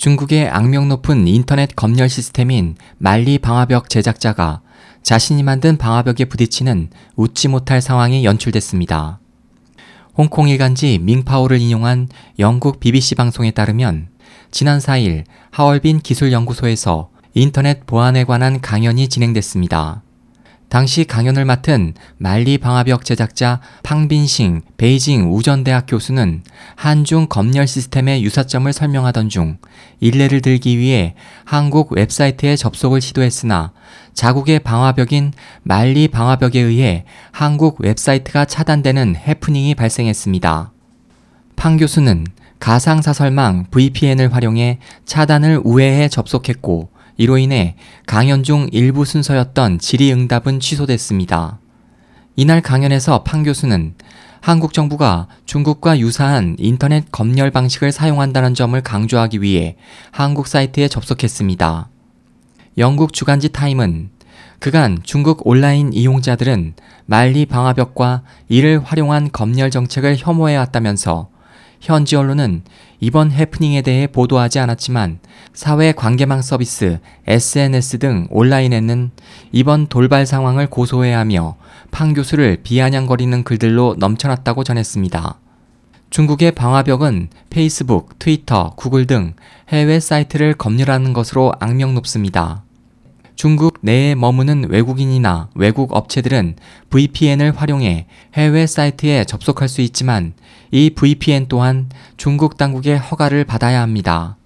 중국의 악명 높은 인터넷 검열 시스템인 만리방화벽 제작자가 자신이 만든 방화벽에 부딪히는 웃지 못할 상황이 연출됐습니다. 홍콩 일간지 밍파오를 인용한 영국 BBC 방송에 따르면 지난 4일 하얼빈 기술연구소에서 인터넷 보안에 관한 강연이 진행됐습니다. 당시 강연을 맡은 만리방화벽 제작자 팡빈싱 베이징 우전대학 교수는 한중 검열 시스템의 유사점을 설명하던 중 일례를 들기 위해 한국 웹사이트에 접속을 시도했으나 자국의 방화벽인 만리방화벽에 의해 한국 웹사이트가 차단되는 해프닝이 발생했습니다. 팡 교수는 가상사설망 VPN을 활용해 차단을 우회해 접속했고 이로 인해 강연 중 일부 순서였던 질의응답은 취소됐습니다. 이날 강연에서 팡 교수는 한국 정부가 중국과 유사한 인터넷 검열 방식을 사용한다는 점을 강조하기 위해 한국 사이트에 접속했습니다. 영국 주간지 타임은 그간 중국 온라인 이용자들은 만리방화벽과 이를 활용한 검열 정책을 혐오해왔다면서 현지 언론은 이번 해프닝에 대해 보도하지 않았지만 사회 관계망 서비스, SNS 등 온라인에는 이번 돌발 상황을 고소해야 하며 팡 교수를 비아냥거리는 글들로 넘쳐났다고 전했습니다. 중국의 방화벽은 페이스북, 트위터, 구글 등 해외 사이트를 검열하는 것으로 악명 높습니다. 중국 내에 머무는 외국인이나 외국 업체들은 VPN을 활용해 해외 사이트에 접속할 수 있지만 이 VPN 또한 중국 당국의 허가를 받아야 합니다.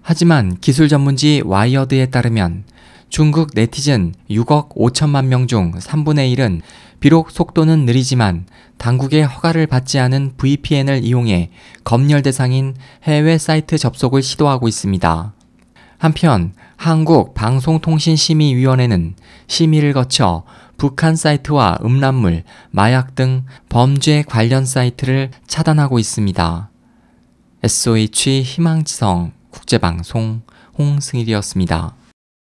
하지만 기술 전문지 와이어드에 따르면 중국 네티즌 6억 5천만 명 중 3분의 1은 비록 속도는 느리지만 당국의 허가를 받지 않은 VPN을 이용해 검열 대상인 해외 사이트 접속을 시도하고 있습니다. 한편 한국방송통신심의위원회는 심의를 거쳐 북한 사이트와 음란물, 마약 등 범죄 관련 사이트를 차단하고 있습니다. SOH 희망지성 국제방송 홍승일이었습니다.